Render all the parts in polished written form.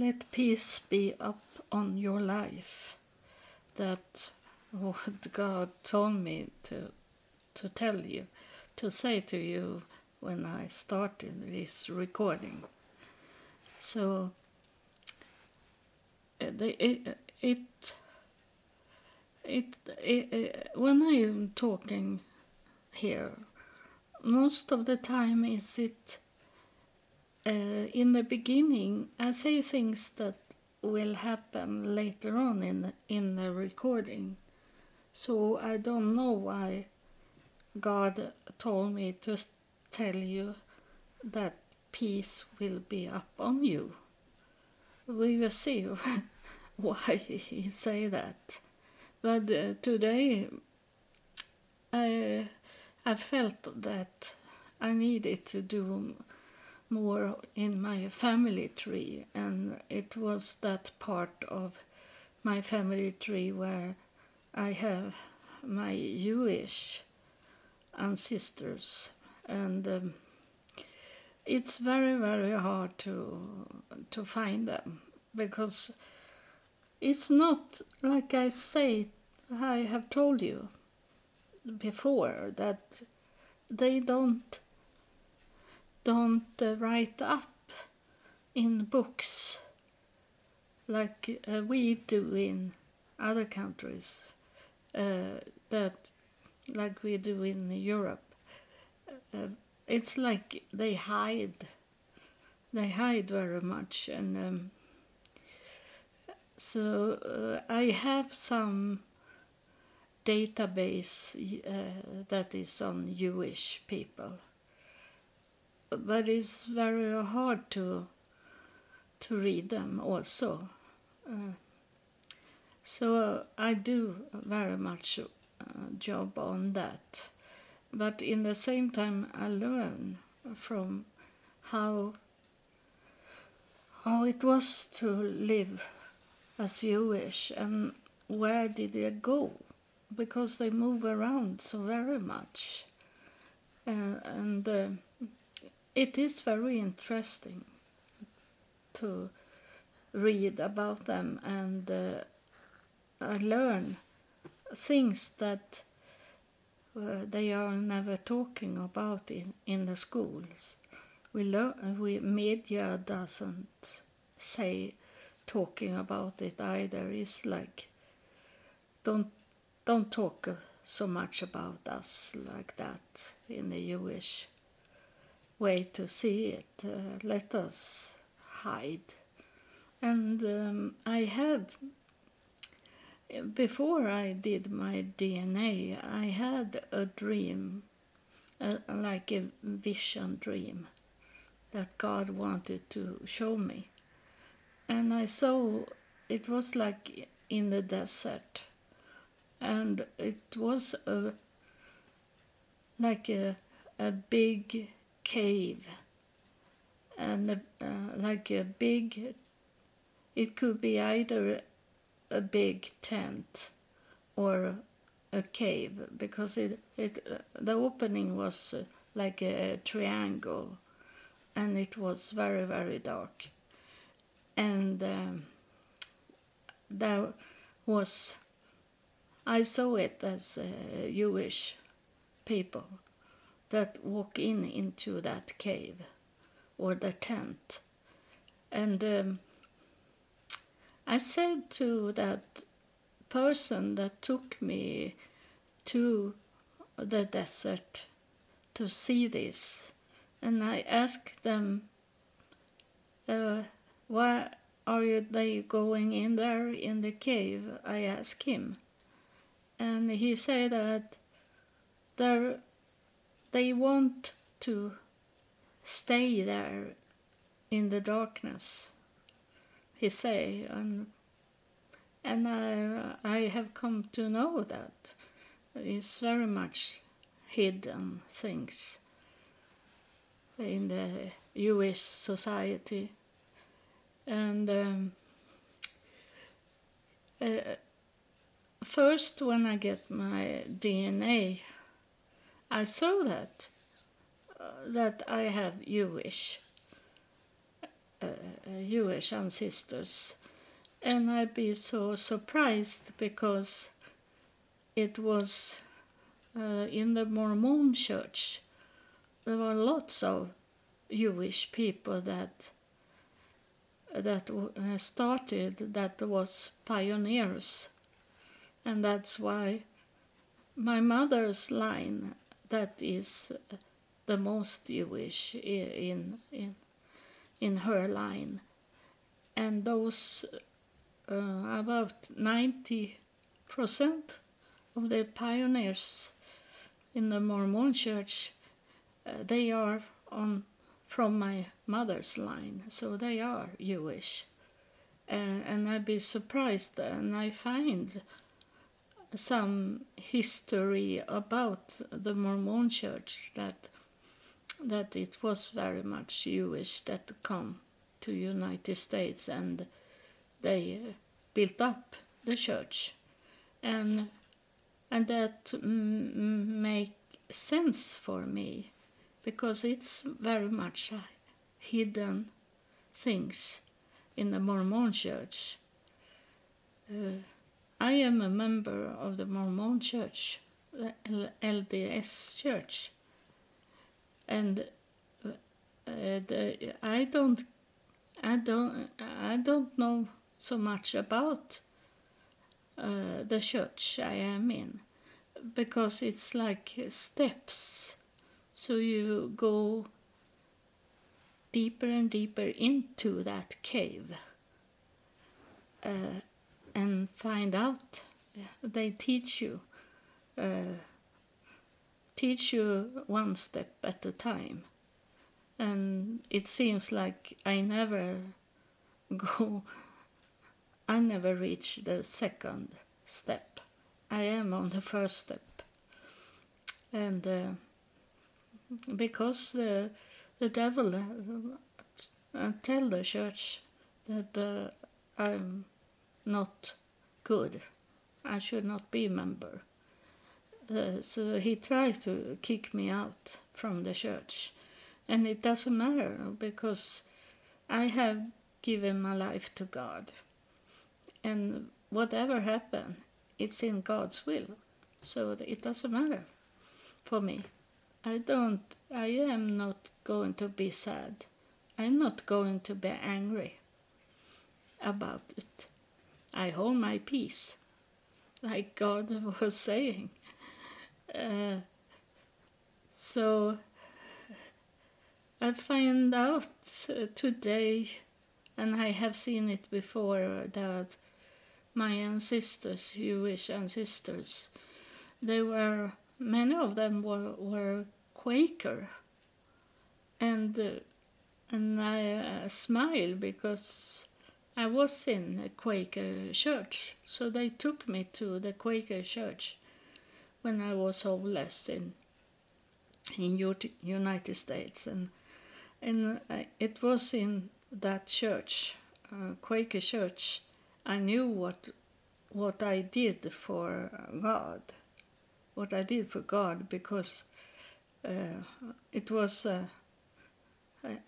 Let peace be up on your life. That what God told me to tell you, to say to you when I started this recording. So when I am talking here, most of the time is it in the beginning I say things that will happen later on in the recording. So I don't know why God told me to tell you that peace will be upon you. We will see why he say that. But today I felt that I needed to do more in my family tree, and it was that part of my family tree where I have my Jewish ancestors, and it's very, very hard to find them, because it's not like I say, I have told you before, that they don't write up in books like we do in other countries, that like we do in Europe. It's like they hide very much, and so I have some database that is on Jewish people, but it's very hard to read them also. So I do very much job on that. But in the same time, I learn from how it was to live as Jewish, and where did they go, because they move around so very much, and it is very interesting to read about them, and I learn things that they are never talking about in the schools. Media doesn't say talking about it either. It's like don't talk so much about us like that in the Jewish way to see it. Let us hide. And I have. Before I did my DNA, I had a dream, like a vision dream, that God wanted to show me. And I saw it was like in the desert, and it was like a big cave, and like a big, it could be either a big tent or a cave, because the opening was like a triangle, and it was very, very dark, and I saw it as Jewish people that walk into that cave or the tent, and I said to that person that took me to the desert to see this, and I asked them, why are they going in there in the cave? I asked him, and he said that they want to stay there in the darkness. He say, and I have come to know that it's very much hidden things in the Jewish society, and first when I get my DNA, I saw that I have Jewish Jewish ancestors. And I'd be so surprised because it was in the Mormon Church. There were lots of Jewish people that started, that was pioneers. And that's why my mother's line, that is the most Jewish in her line. And those about 90% of the pioneers in the Mormon Church, they are from my mother's line, so they are Jewish. And I'd be surprised, and I find some history about the Mormon Church that it was very much Jewish that come to United States, and they built up the church, and that make sense for me, because it's very much hidden things in the Mormon Church. I am a member of the Mormon Church, the LDS Church, and I don't know so much about the church I am in, because it's like steps, so you go deeper and deeper into that cave and find out. They teach you one step at a time, and it seems like I never reach the second step. I am on the first step, and because the devil tell the church that I'm not good, I should not be a member. So he tried to kick me out from the church, and it doesn't matter because I have given my life to God, and whatever happened, it's in God's will, so it doesn't matter for me. I am not going to be sad. I'm not going to be angry about it. I hold my peace, like God was saying. So I find out today, and I have seen it before, that my ancestors, Jewish ancestors, many of them were Quaker, and I smile because I was in a Quaker church, so they took me to the Quaker church when I was homeless in United States, and it was in that church, Quaker church, I knew what I did for God, because it was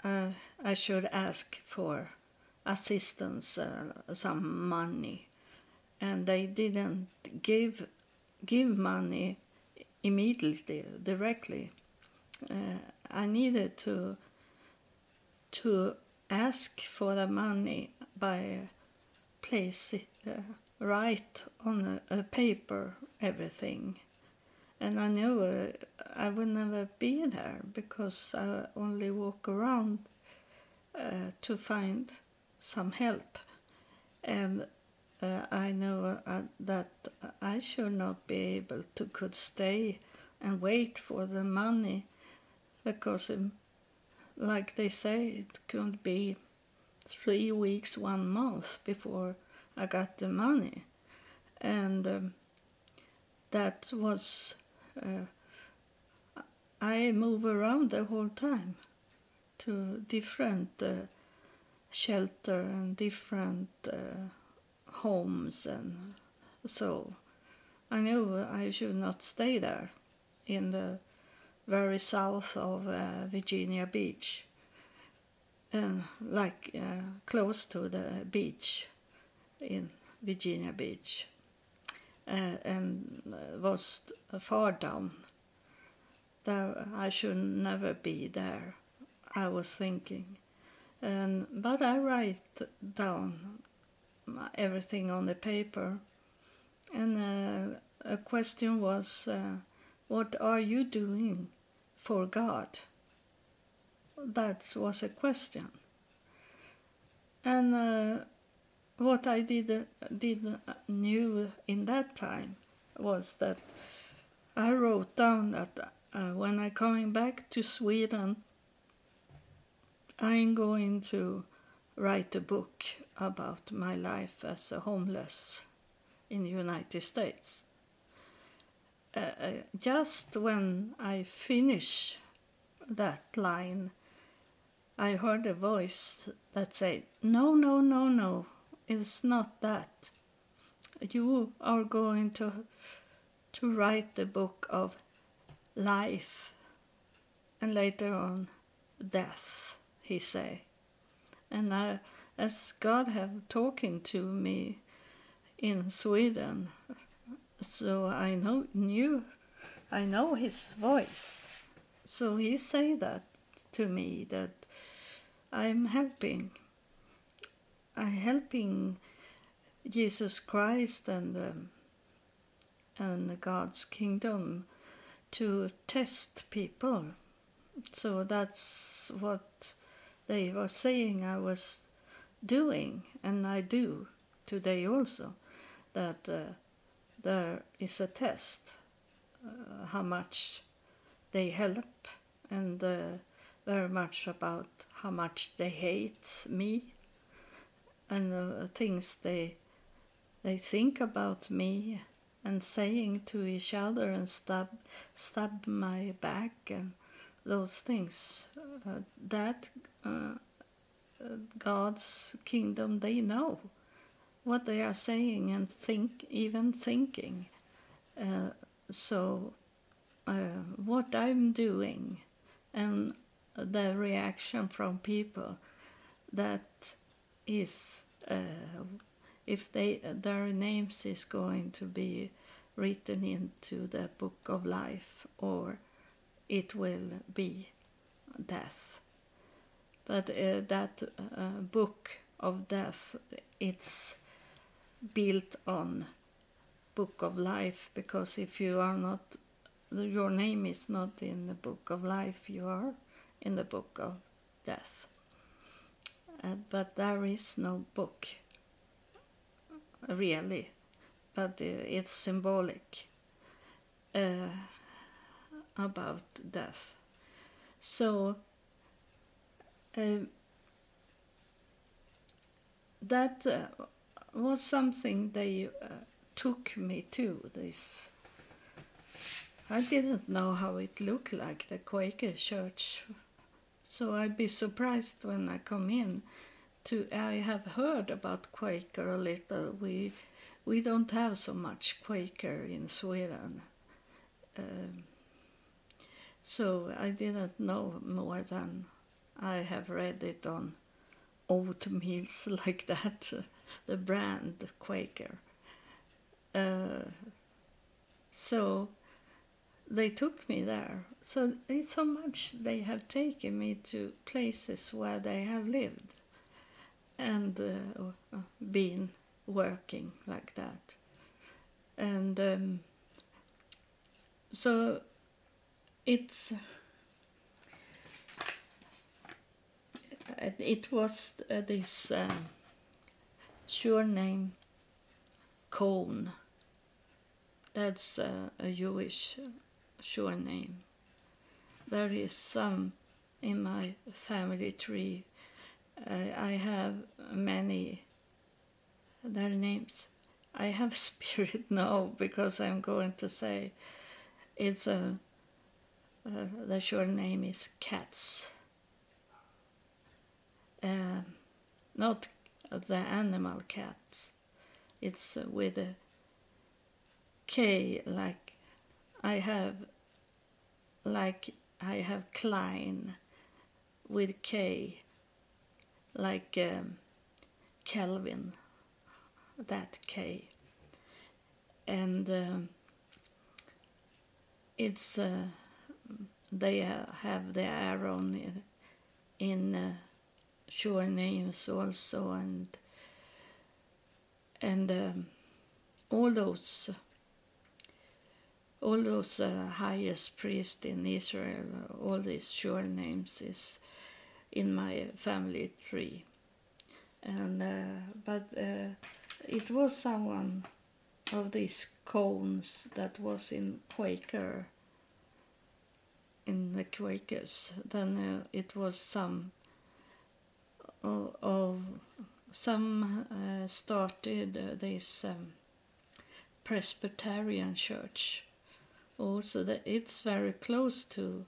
I should ask for assistance, some money, and they didn't give money immediately, directly. I needed to ask for the money by place, write on a paper everything, and I knew I would never be there because I only walk around to find some help, and I know that I should not be able to could stay and wait for the money, because like they say, it could be 3 weeks, 1 month before I got the money, and that was I move around the whole time to different shelter and different homes, and so I knew I should not stay there in the very south of Virginia Beach. close to the beach in Virginia Beach, and was far down. There, I should never be there, I was thinking. But I write down everything on the paper, and a question was, what are you doing for God? That was a question. And what I did knew in that time was that I wrote down that when I coming back to Sweden, I'm going to write a book about my life as a homeless in the United States. Just when I finish that line, I heard a voice that said, "No, no, no, no, it's not that. You are going to write the book of life, and later on, death," he say. And I, as God have talking to me in Sweden, so I know his voice. So he say that to me, that I'm helping. I'm helping Jesus Christ and God's kingdom to test people. So that's what they were saying I was doing, and I do today also, that there is a test, how much they help, and very much about how much they hate me, and things they think about me, and saying to each other, and stab my back, and those things. That God's kingdom, they know what they are saying and thinking. So what I'm doing and the reaction from people, that is, if their names is going to be written into the book of life, or it will be death. But that book of death, it's built on book of life, because if you are not, your name is not in the book of life, you are in the book of death. But there is no book, really, but it's symbolic about death. So that was something they took me to. This, I didn't know how it looked like, the Quaker church, so I'd be surprised when I come in. I have heard about Quaker a little. We don't have so much Quaker in Sweden, so I didn't know more than I have read it on oatmeals like that, the brand Quaker. So they took me there. So it's so much they have taken me to places where they have lived and been working like that. And so it was this surname Cohn. That's a Jewish surname. There is some in my family tree. I have many their names. I have spirit now, because I'm going to say it's the surname is Katz. Not the animal cats. It's with a K, like I have Klein with K, like Kelvin, that K. And it's they have the Aaron in sure names also, and all those highest priests in Israel, all these sure names is in my family tree. And but it was someone of these Cohns that was in Quaker, in the Quakers. Then it was some started this Presbyterian Church. Also, that it's very close to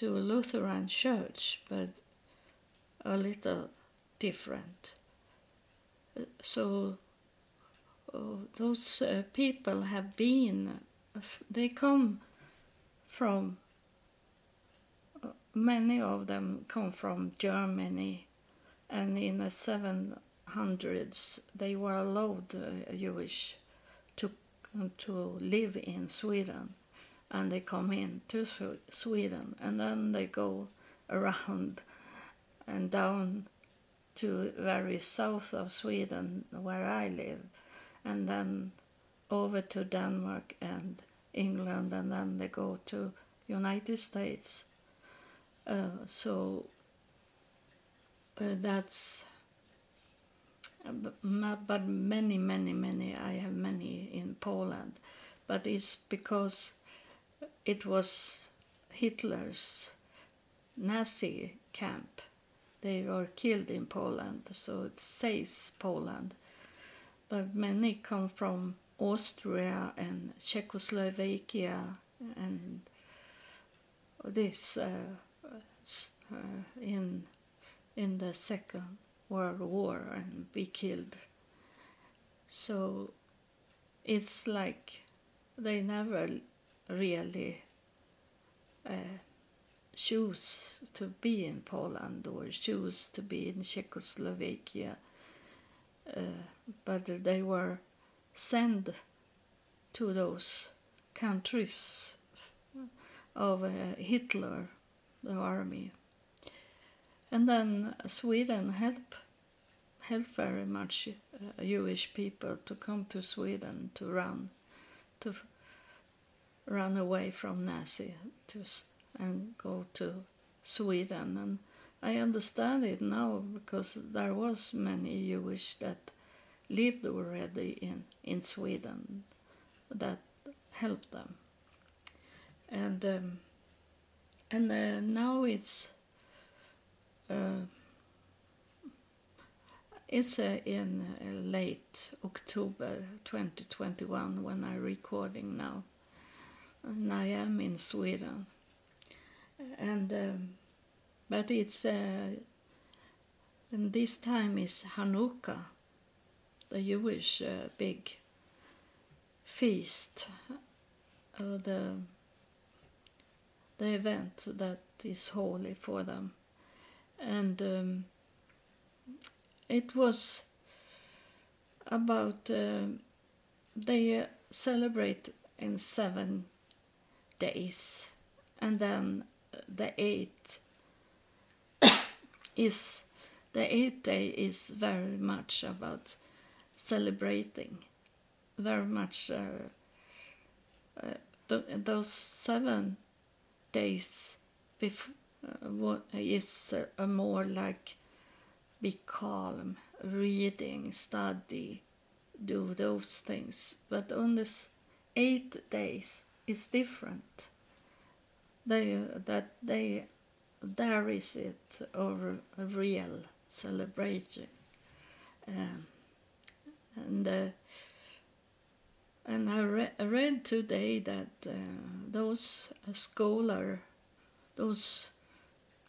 a Lutheran church, but a little different. So those people have been, they come from, many of them come from Germany, and in the 700s they were allowed Jewish to live in Sweden, and they come into Sweden, and then they go around and down to very south of Sweden where I live, and then over to Denmark and England, and then they go to United States. So that's, but many, I have many in Poland, but it's because it was Hitler's Nazi camp. They were killed in Poland, so it says Poland. But many come from Austria and Czechoslovakia and this in the Second World War and be killed. So it's like they never really choose to be in Poland or choose to be in Czechoslovakia, but they were sent to those countries of Hitler, the army. And then Sweden help very much Jewish people to come to Sweden, to run away from Nazi, and go to Sweden. And I understand it now, because there was many Jewish that lived already in Sweden that helped them. And now it's in late October 2021 when I'm recording now, and I am in Sweden. And but it's and this time is Hanukkah, the Jewish big feast, of the event that is holy for them. And it was about they celebrate in 7 days, and then the 8th is the 8th day is very much about celebrating, very much those 7 days before is a more like be calm, reading, study, do those things. But on this 8 days is different. There is it or a real celebration, and I read today that those scholar, those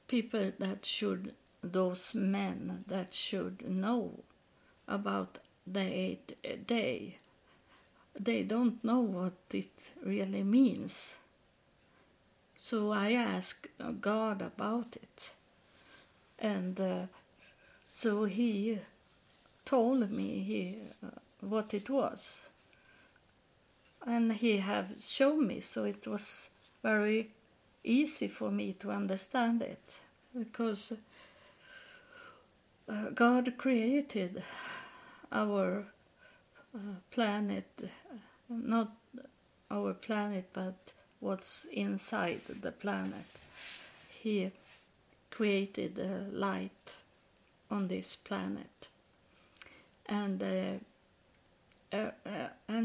people that should, those men that should know about the 8th day, they don't know what it really means. So I asked God about it, And so he told me what it was, and he have shown me, so it was very easy for me to understand it, because God created our planet, not our planet, but what's inside the planet. He created light on this planet, and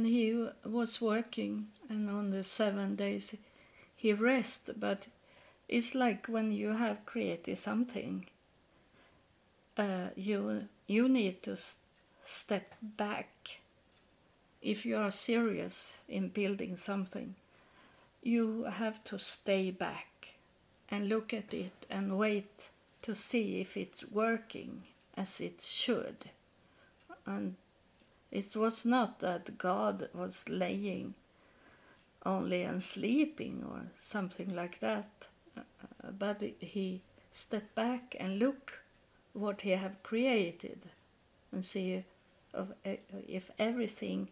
he was working, and on the 7 days he rests. But it's like when you have created something, you need to step back. If you are serious in building something, you have to stay back and look at it and wait to see if it's working as it should. And it was not that God was laying only and sleeping or something like that, but he stepped back and look what he have created and see if everything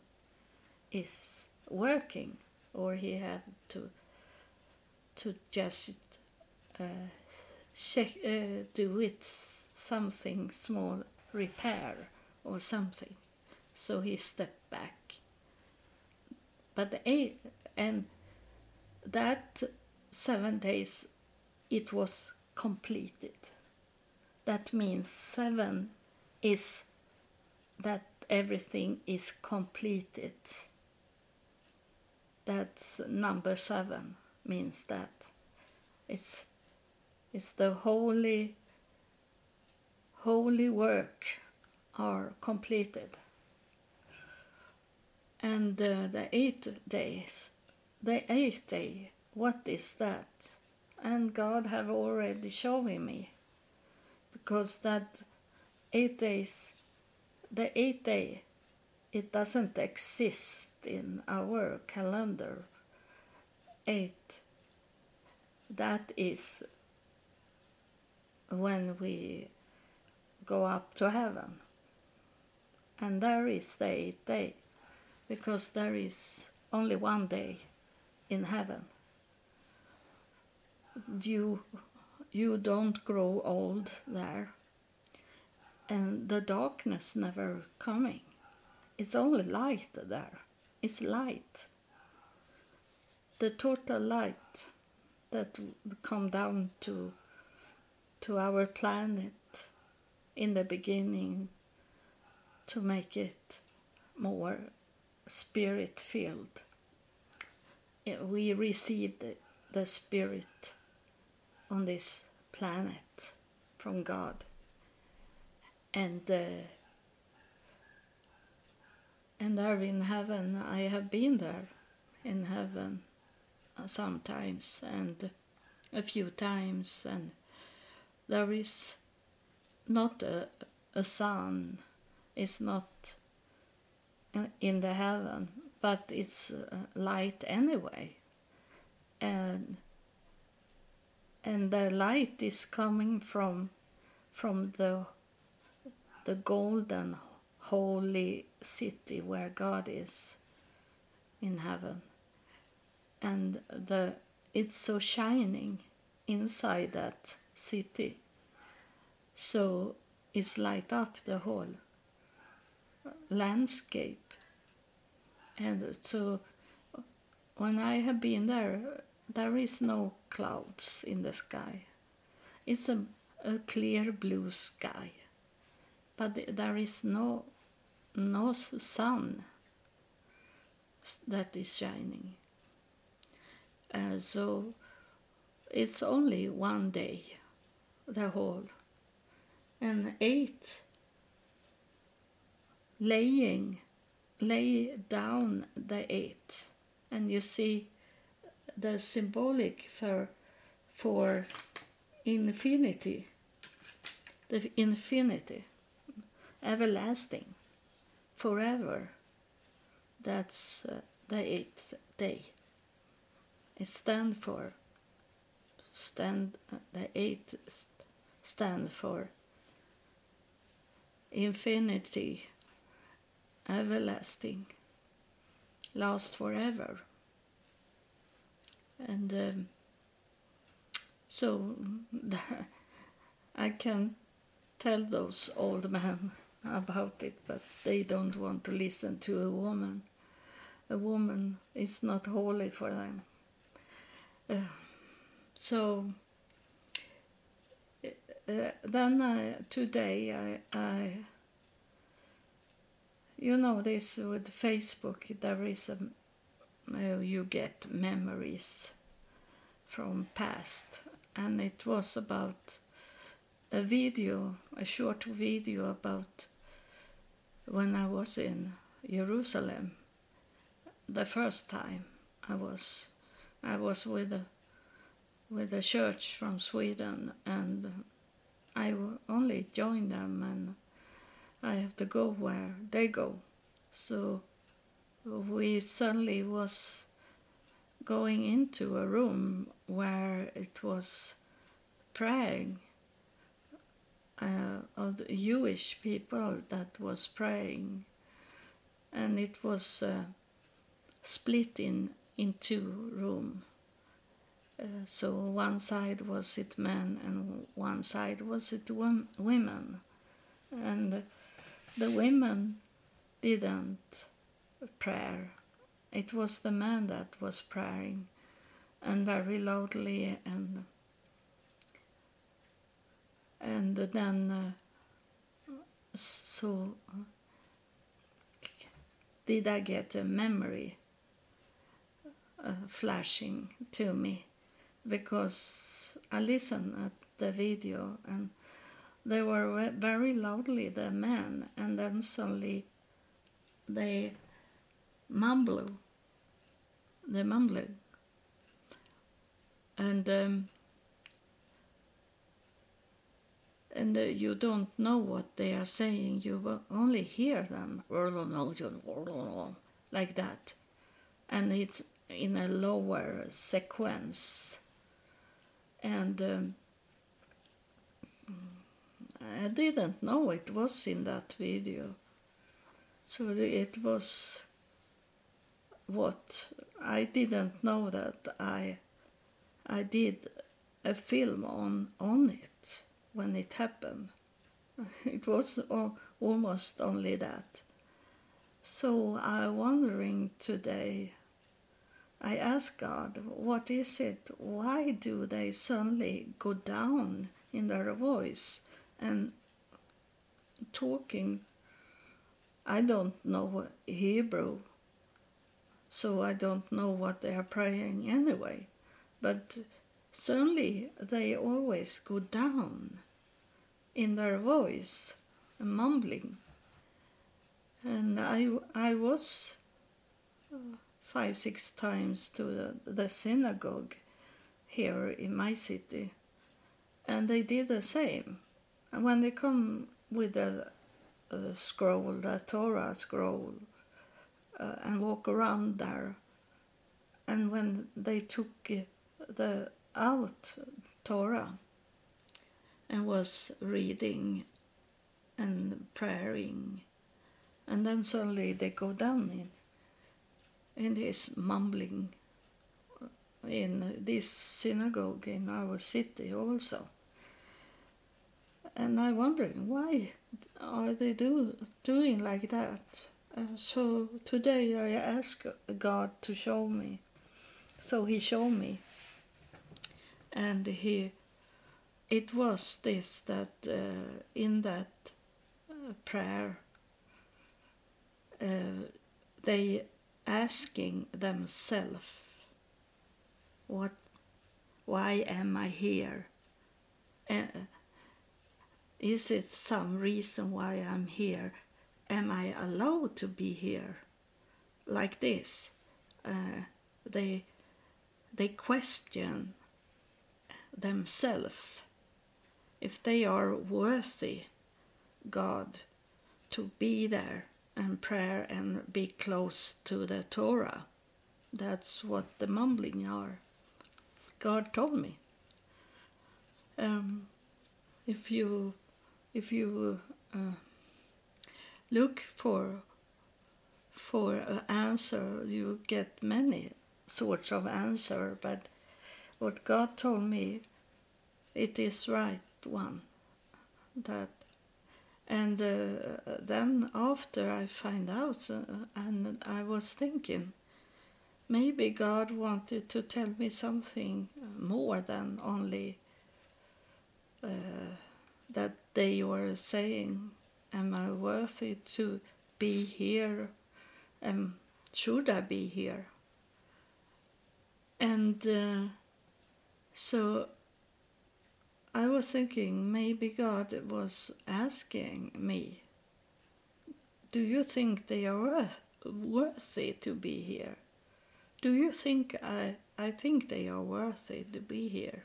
is working, or he had to just check, do it something small, repair or something. So he stepped back. And that 7 days it was completed. That means 7 is that everything is completed. That's number 7 means that it's the holy work are completed. And the 8 days, the 8th day, what is that? And God have already shown me, because that 8 days, the 8th day, it doesn't exist in our calendar. 8, that is when we go up to heaven, and there is the 8th day, because there is only 1 day in heaven. You don't grow old there, and the darkness never coming. It's only light there. It's light. The total light that come down to our planet in the beginning to make it more spirit-filled. We received the spirit on this planet from God. And there in heaven, I have been there in heaven sometimes, and a few times, and there is not a sun, it's not in the heaven, but it's light anyway. And the light is coming from the golden holy city where God is in heaven, and it's so shining inside that city, so it's light up the whole landscape. And so when I have been there, there is no clouds in the sky. It's a clear blue sky, but there is no sun that is shining. So it's only 1 day, the whole. And 8, lay down the 8. And you see the symbolic for infinity, the infinity, everlasting, forever. That's the 8th day. It stands for the 8 stand for infinity, everlasting, last forever. And so I can tell those old men about it, but they don't want to listen to a woman. A woman is not holy for them. Today, you know this with Facebook, there is a, you get memories from past, and it was about a video, a short video about when I was in Jerusalem. The first time I was with a church from Sweden, and I only joined them, and I have to go where they go. So we suddenly was going into a room where it was praying, of the Jewish people that was praying, and it was split in two rooms. So one side was it men and one side was it women. And the women didn't pray. It was the man that was praying, and very loudly, and then so did I get a memory flashing to me, because I listened at the video, and they were very loudly, the men, and then suddenly they mumbled, and you don't know what they are saying, you only hear them, like that, and it's in a lower sequence. And I didn't know it was in that video. So it was what I didn't know, that I did a film on it when it happened. It was almost only that. So I'm wondering today, I asked God, what is it? Why do they suddenly go down in their voice and talking? I don't know Hebrew, so I don't know what they are praying anyway. But suddenly they always go down in their voice, mumbling. And I was 5-6 times to the synagogue here in my city, and they did the same. And when they come with the scroll, the Torah scroll, and walk around there, and when they took the out Torah and was reading and praying, and then suddenly they go down in this mumbling in this synagogue in our city also. And I'm wondering, why are they doing like that? So today I asked God to show me. So he showed me. And it was this, that in that prayer, they asking themselves, why am I here? Is it some reason why I'm here? Am I allowed to be here? Like this, they question themselves if they are worthy, God, to be there and prayer and be close to the Torah. That's what the mumbling are. God told me. if you look for an answer, you get many sorts of answer, but what God told me, it is right one. That, and then after I find out, and I was thinking, maybe God wanted to tell me something more than only that they were saying, am I worthy to be here? Should I be here? And so I was thinking, maybe God was asking me, do you think they are worthy to be here? Do you think I think they are worthy to be here?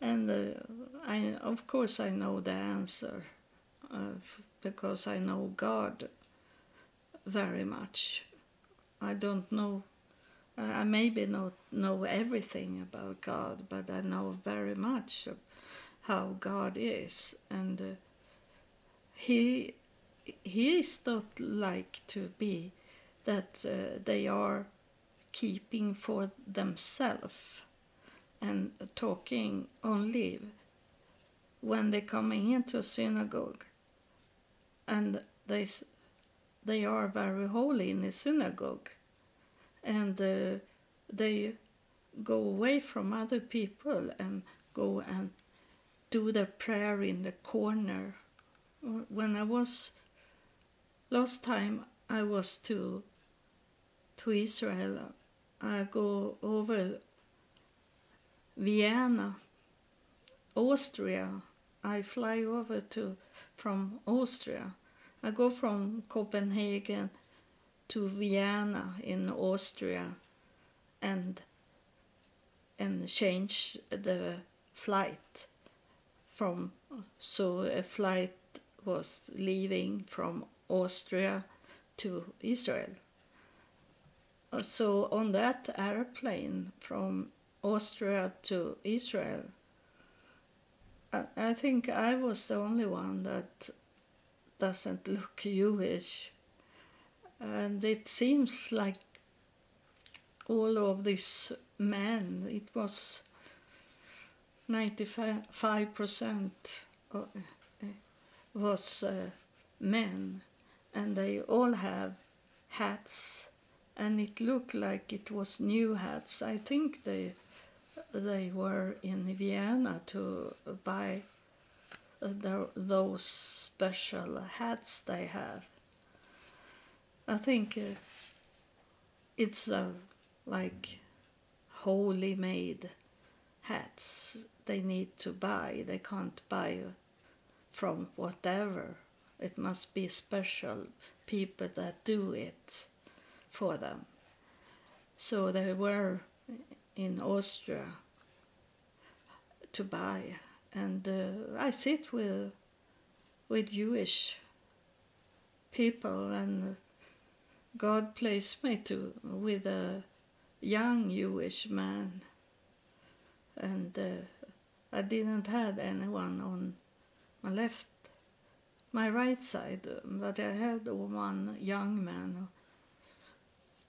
And of course I know the answer, because I know God very much. I don't know. I maybe not know everything about God, but I know very much of how God is, and He is not like to be that they are keeping for themselves and talking only when they're coming into a synagogue, and they are very holy in the synagogue. And they go away from other people and go and do the prayer in the corner. When I was, last time I was to Israel, I go over Vienna, Austria. I fly over from Austria. I go from Copenhagen to Vienna in Austria, and change the flight from, so a flight was leaving from Austria to Israel. So on that airplane from Austria to Israel, I think I was the only one that doesn't look Jewish. And it seems like all of these men, it was 95% was men, and they all have hats, and it looked like it was new hats. I think they were in Vienna to buy those special hats they have. I think it's like holy made hats they need to buy. They can't buy from whatever. It must be special people that do it for them. So they were in Austria to buy. And I sit with Jewish people, and God placed me with a young Jewish man, and I didn't have anyone on my right side, but I had one young man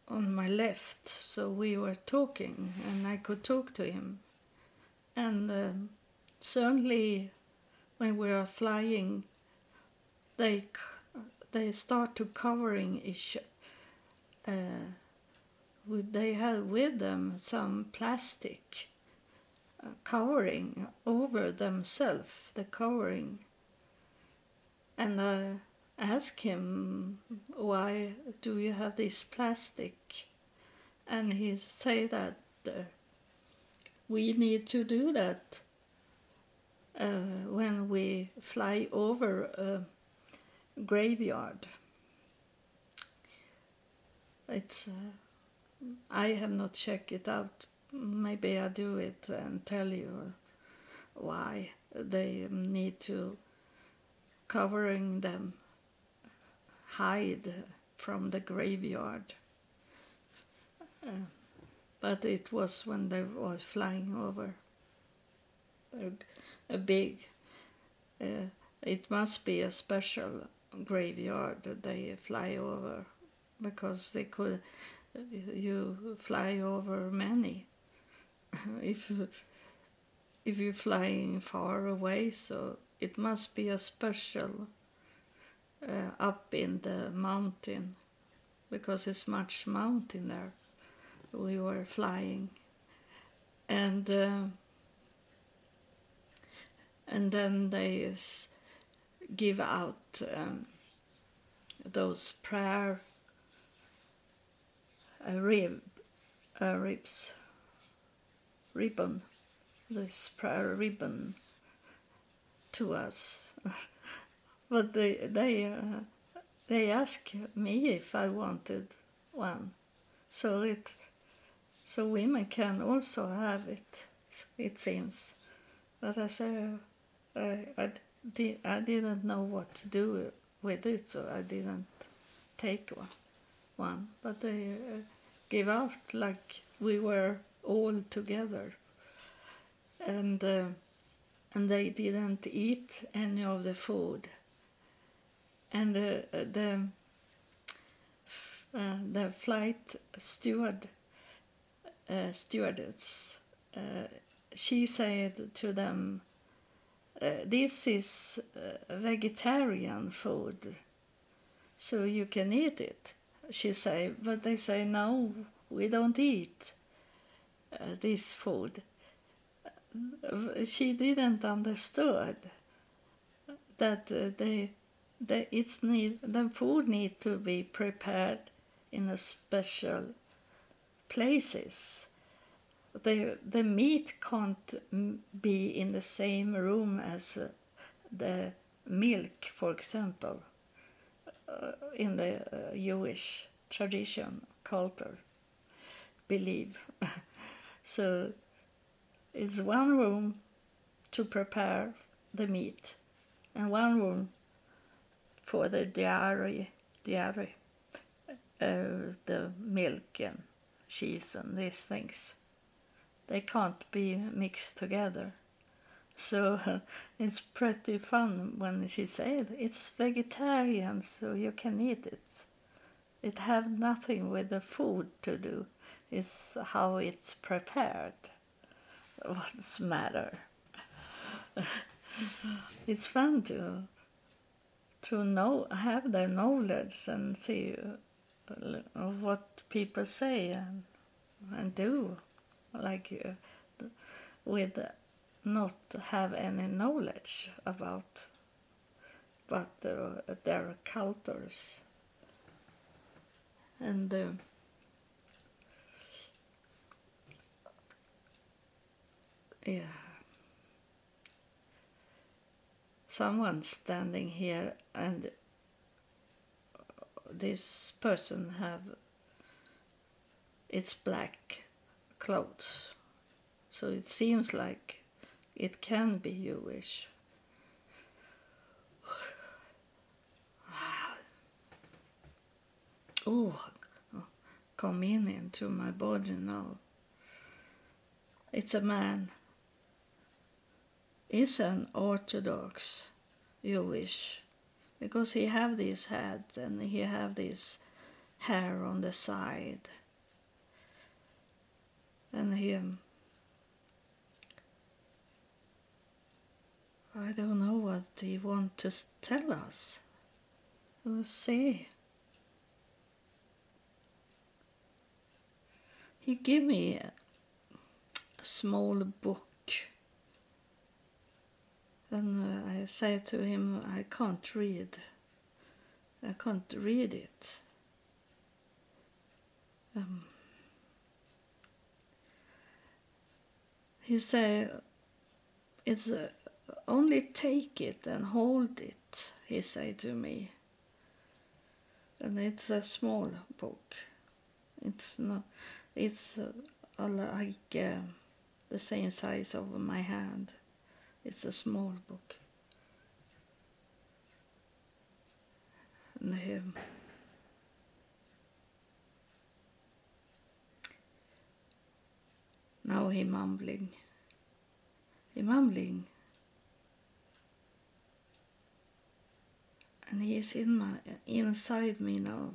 on my left, so we were talking, and I could talk to him. And suddenly, when we were flying, they start to covering each other. They had with them some plastic covering over themselves, the covering. And I asked him, why do you have this plastic? And he said that we need to do that when we fly over a graveyard. It's I have not checked it out. Maybe I do it and tell you why they need to covering them, hide from the graveyard. But it was when they were flying over a big, it must be a special graveyard that they fly over, because they could, you fly over many if you're flying far away, so it must be a special up in the mountain, because it's much mountain there we were flying. And then they give out those prayer ribbon, this prayer ribbon to us. But they asked me if I wanted one, so women can also have it, it seems. But I said, I didn't know what to do with it, so I didn't take one. But they gave out like we were all together, and they didn't eat any of the food. And the flight stewardess, she said to them, "This is vegetarian food, so you can eat it," she said. But they say, "No, we don't eat this food." She didn't understood that the food need to be prepared in a special places. The meat can't be in the same room as the milk, for example, in the Jewish tradition, culture, believe. So it's one room to prepare the meat, and one room for the dairy, the milk and cheese and these things. They can't be mixed together. So it's pretty fun when she said, "It's vegetarian, so you can eat it." It has nothing with the food to do. It's how it's prepared. What's matter? It's fun to know, have their knowledge and see what people say and do. Like with not have any knowledge about but their cultures. And yeah, someone standing here, and this person have, it's black clothes, so it seems like it can be Jewish. Oh, come in into my body now. It's a man. He's an Orthodox Jewish, because he have this hat and he have this hair on the side. And him, I don't know what he want to tell us. We'll see. He gave me a small book, and I said to him, I can't read it. He said, "It's only take it and hold it," he said to me. And it's a small book. It's not. It's like the same size of my hand. It's a small book. And him. Now he mumbling. and He is inside me now.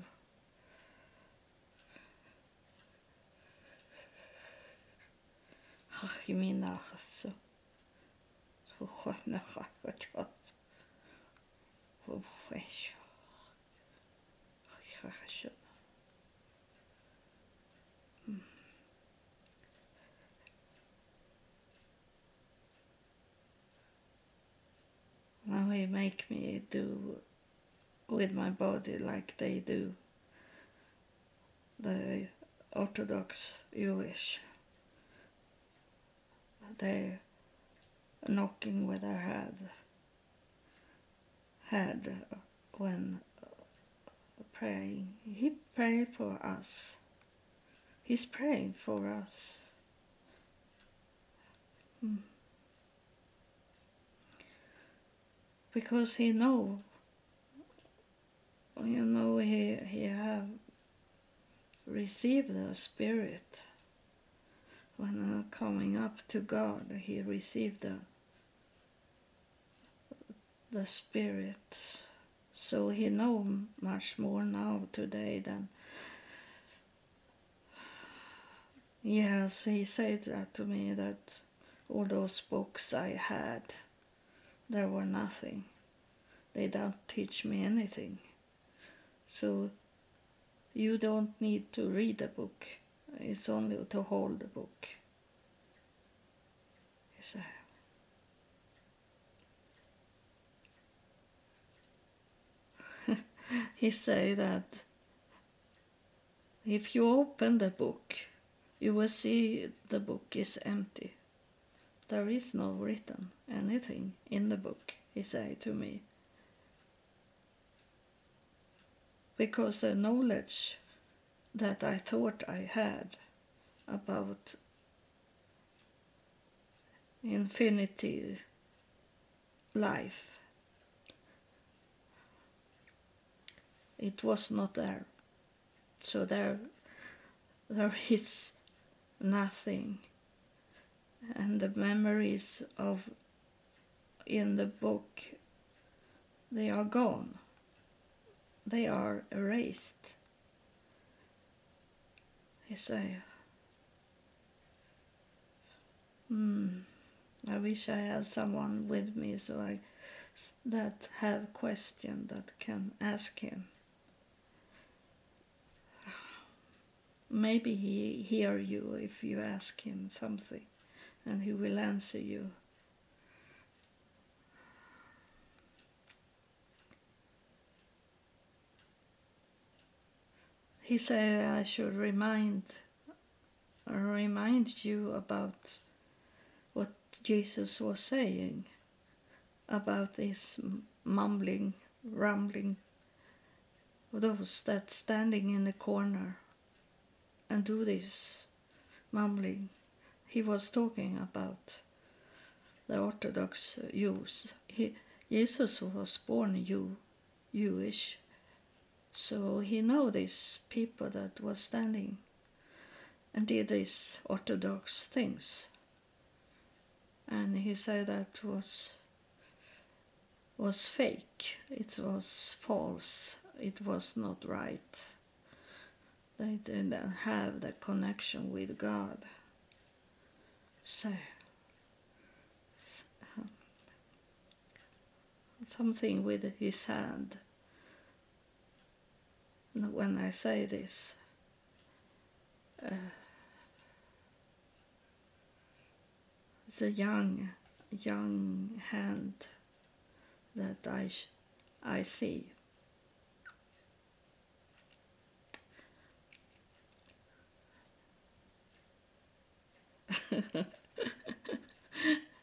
Now He make me do with my body like they do, the Orthodox Jewish. They knocking with their head when praying. He prayed for us. He's praying for us. Because He know, you know, he have received the Spirit. When coming up to God, he received the Spirit. So he know much more now today than... Yes, he said that to me, that all those books I had, they were nothing. They don't teach me anything. So you don't need to read a book. It's only to hold the book. You say. He say that if you open the book, you will see the book is empty. There is no written anything in the book, he say to me. Because the knowledge that I thought I had about infinity life, it was not there. So there is nothing, and the memories of in the book, they are gone, they are erased. Isaiah. I wish I had someone with me so I that have question that can ask him. Maybe he hear you if you ask him something, and he will answer you. He said I should remind you about what Jesus was saying about this mumbling, rumbling, those that standing in the corner and do this mumbling. He was talking about the Orthodox Jews. Jesus was born Jewish. So he know these people that was standing and did these Orthodox things. And he said that was fake, it was false, it was not right. They didn't have the connection with God. So something with his hand. When I say this, it's a young hand that I see.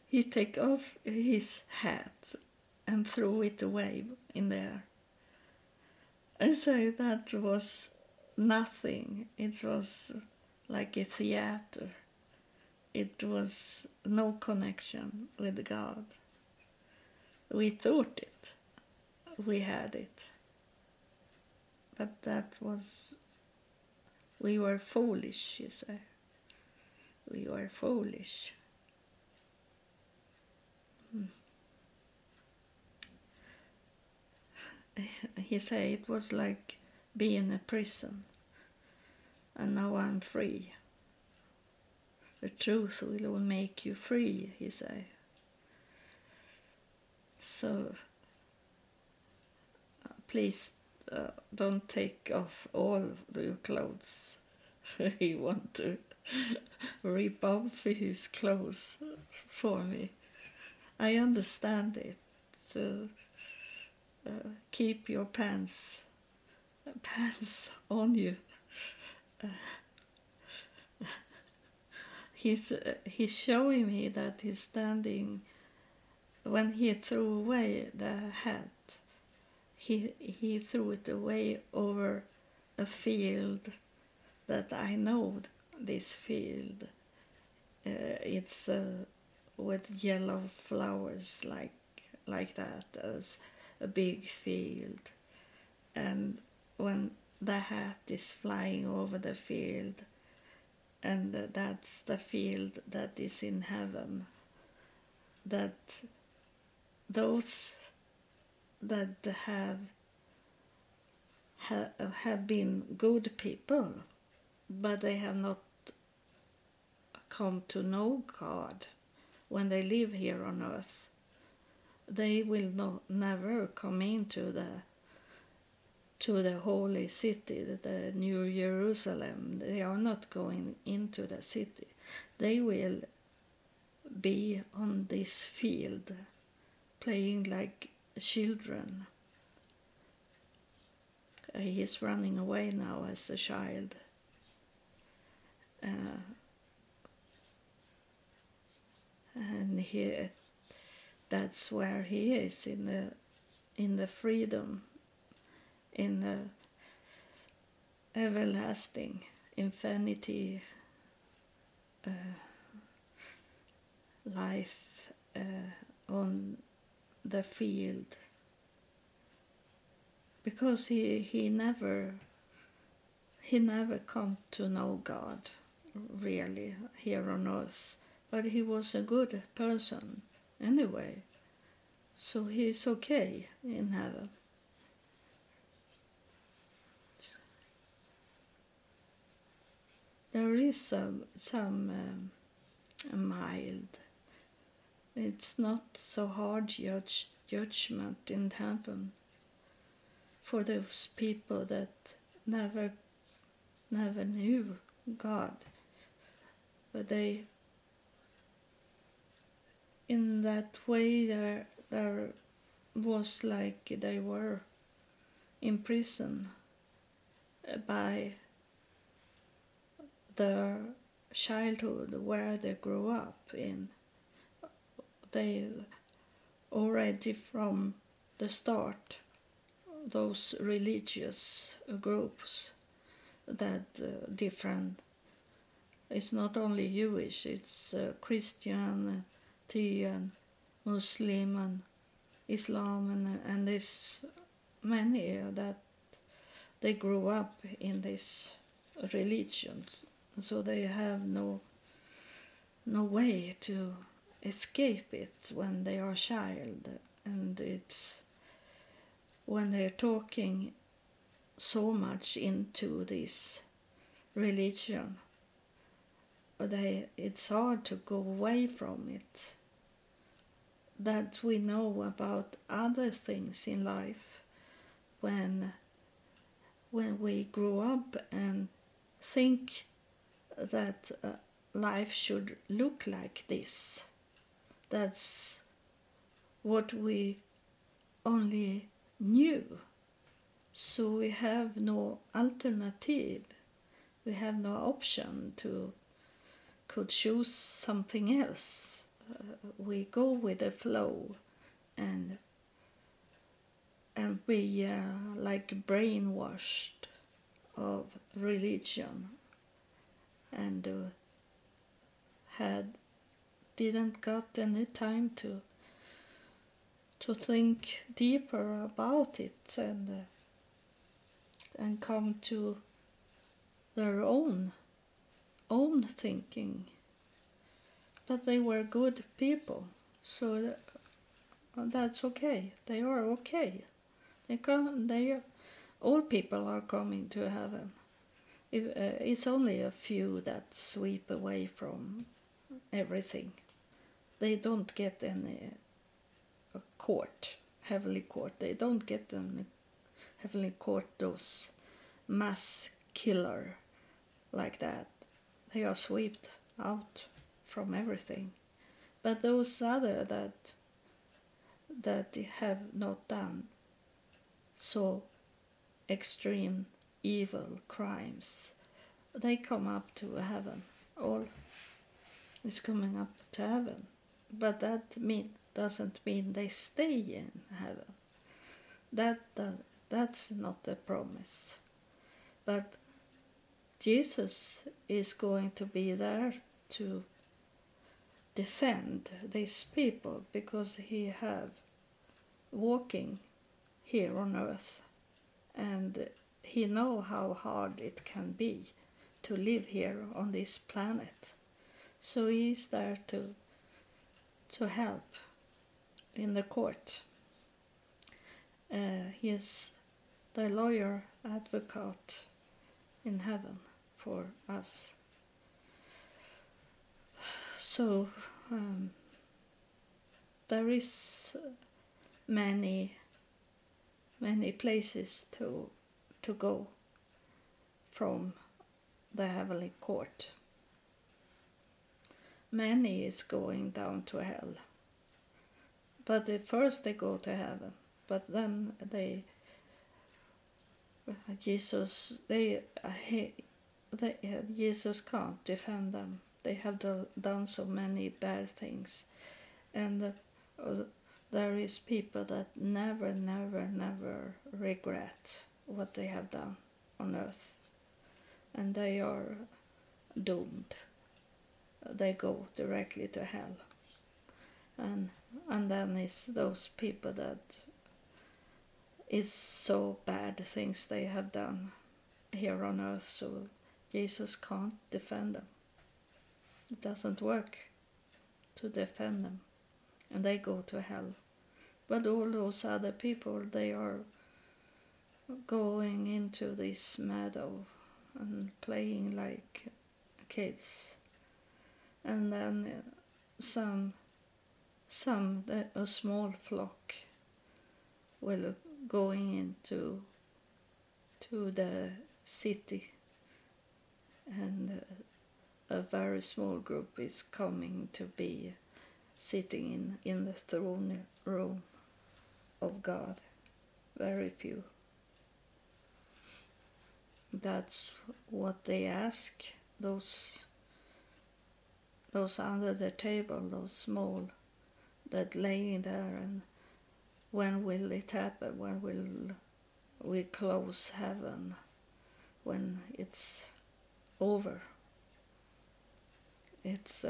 He take off his hat and threw it away in the air. I say that was nothing. It was like a theater. It was no connection with God. We thought it. We had it. But that was... We were foolish, you say. We were foolish. he said it was like being in a prison, and now I'm free. The truth will make you free, he said. So please don't take off all your clothes. He want to rip off his clothes for me. I understand it. So keep your pants on you. He's showing me that he's standing. When he threw away the hat, he threw it away over a field that I know. This field, it's with yellow flowers like that, as a big field. And when the hat is flying over the field, and that's the field that is in heaven, that those that have been good people, but they have not come to know God, when they live here on earth, they will never come into the holy city, the New Jerusalem. They are not going into the city. They will be on this field, playing like children. He is running away now as a child. And here, that's where he is, in the freedom, in the everlasting infinity life on the field, because he never come to know God really here on earth. But he was a good person anyway, so he's okay in heaven. There is some mild. It's not so hard judgment in heaven for those people that never knew God, but they. In that way, there was like they were in prison by their childhood, where they grew up in. They already from the start, those religious groups that different. It's not only Jewish; it's Christian. And Muslim and Islam and this many that they grew up in this religion, so they have no way to escape it when they are child, and it's when they're talking so much into this religion, it's hard to go away from it. That we know about other things in life when we grow up and think that life should look like this. That's what we only knew. So we have no alternative. We have no option to could choose something else. We go with the flow and we like brainwashed of religion and didn't got any time to think deeper about it and come to their own thinking. But they were good people, so that's okay. They are okay. They all people are coming to heaven. It's only a few that sweep away from everything. They don't get any court, heavenly court. They don't get any heavenly court, those mass killer like that. They are swept out from everything. But those other that have not done so extreme evil crimes, they come up to heaven. All is coming up to heaven. But that doesn't mean they stay in heaven. That's not a promise. But Jesus is going to be there to defend these people, because he have walking here on earth, and he know how hard it can be to live here on this planet. So he is there to help in the court. He is the lawyer, advocate in heaven for us. So there is many places to go from the heavenly court. Many is going down to hell, but at first they go to heaven. But then Jesus can't defend them. They have done so many bad things, and there is people that never regret what they have done on earth, and they are doomed. They go directly to hell. And then it's those people that is so bad things they have done here on earth, so Jesus can't defend them. It doesn't work to defend them, and they go to hell. But all those other people, they are going into this meadow and playing like kids. And then a small flock will going into the city, and a very small group is coming to be sitting in the throne room of God. Very few. That's what they ask, those under the table, those small, that laying there. And when will it happen? When will we close heaven? When it's over? It's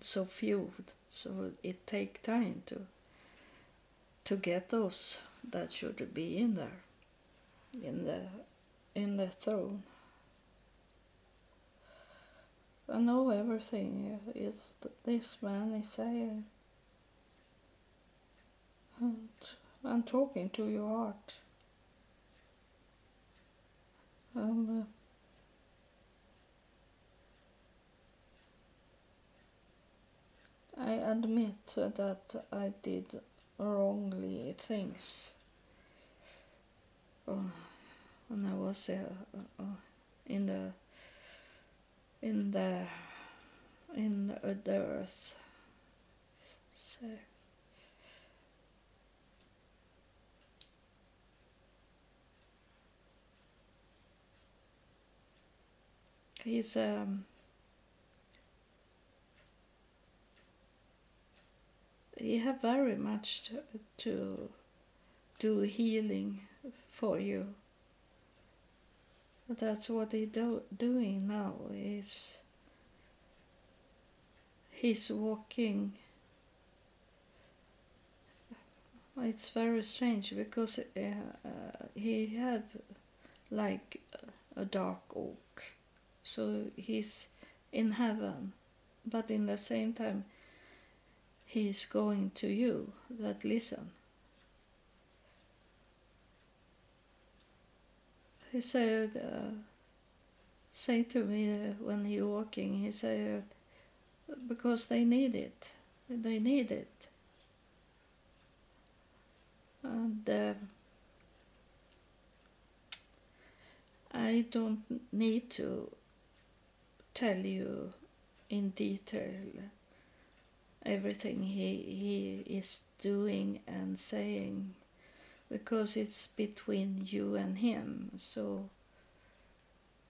so few, so it take time to get those that should be in there, in the throne. I know everything is this man is saying. I'm talking to your heart. I admit that I did wrongly things when I was in the earth. So. He's he have very much to do healing for you. That's what he doing now. He's walking. It's very strange, because he have like a dark oak. So he's in heaven, but in the same time he's going to you that listen. he said, say to me when you're walking, he said, because they need it. They need it. And I don't need to tell you in detail everything he is doing and saying, because it's between you and him. So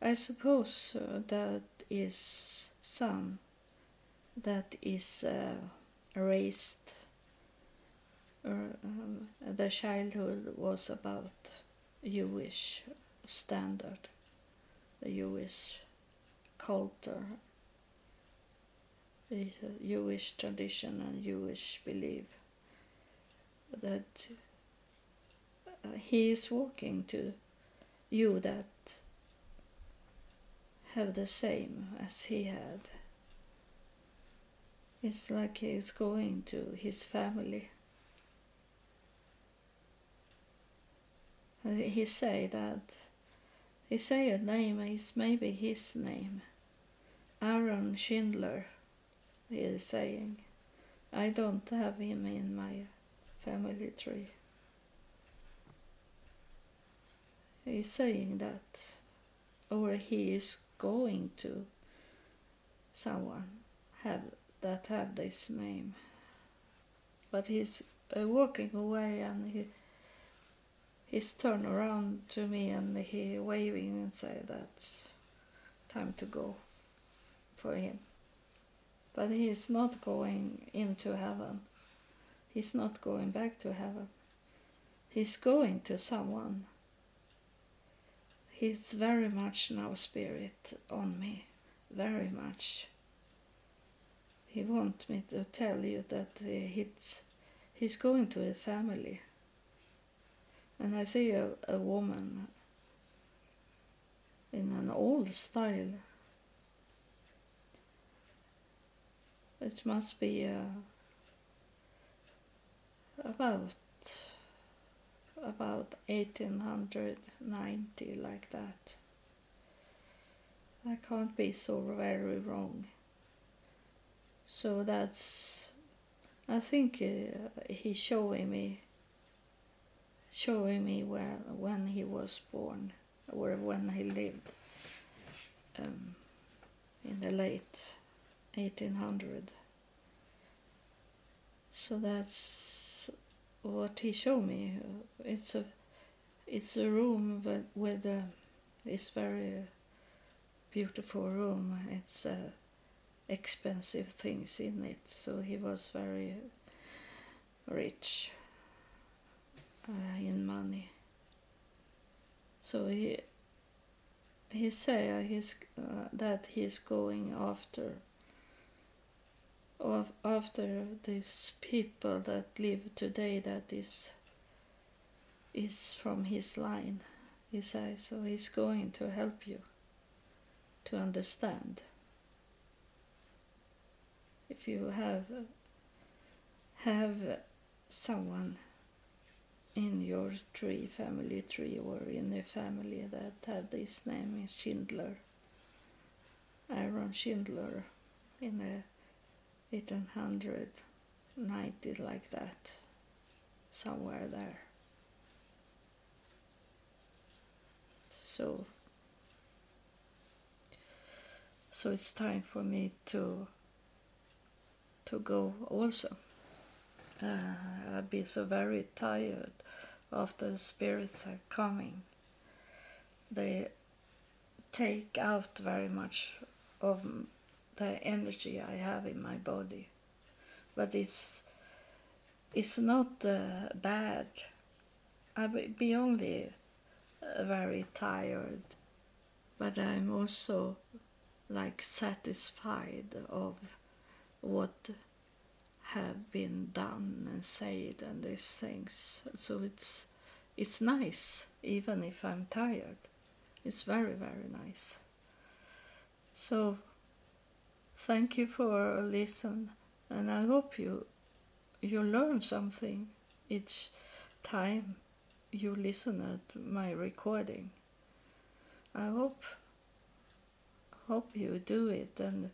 I suppose that is some that is raised, or the childhood was about Jewish standard, the Jewish culture, the Jewish tradition and Jewish belief that he is walking to you that have the same as he had. It's like he is going to his family. He say that, he say a name is maybe his name, Aaron Schindler, he is saying. I don't have him in my family tree. He is saying that, or he is going to someone have this name. But he's walking away, and he's turned around to me and he waving and say that's time to go for him. But he's not going into heaven. He's not going back to heaven. He's going to someone. He's very much now spirit on me, very much. He wants me to tell you that he's going to a family. And I see a woman in an old style. It must be about 1890, like that. I can't be so very wrong. So that's, I think he's showing me when he was born, or when he lived in the late 1800. So that's what he showed me. It's a room with it's very beautiful room. It's expensive things in it. So he was very rich in money. So he say that he's going after these people that live today that is from his line. He says, so he's going to help you to understand. If you have someone in your tree, family tree, or in a family that had this name is Schindler, Aaron Schindler, in 1890, like that, somewhere there. So it's time for me to go also. I'd be so very tired of the spirits are coming. They take out very much of the energy I have in my body. But it's not bad. I'd be only very tired, but I'm also like satisfied of what have been done and said and these things. So it's nice, even if I'm tired. It's very, very nice. So thank you for listening, and I hope you learn something each time you listen at my recording. I hope you do it, and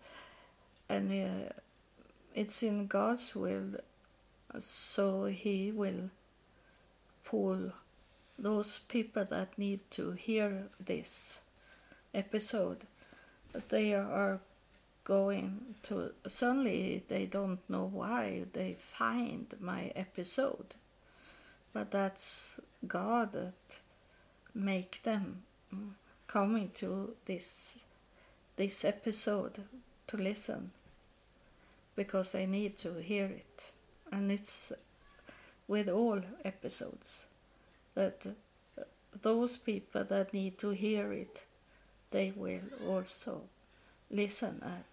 it's in God's will, so He will pull those people that need to hear this episode. They are going to, suddenly they don't know why they find my episode, but that's God that make them coming to this episode to listen, because they need to hear it. And it's with all episodes that those people that need to hear it, they will also listen at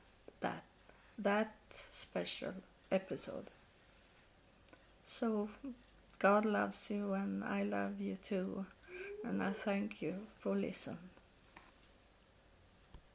that special episode. So God loves you, and I love you too, and I thank you for listening.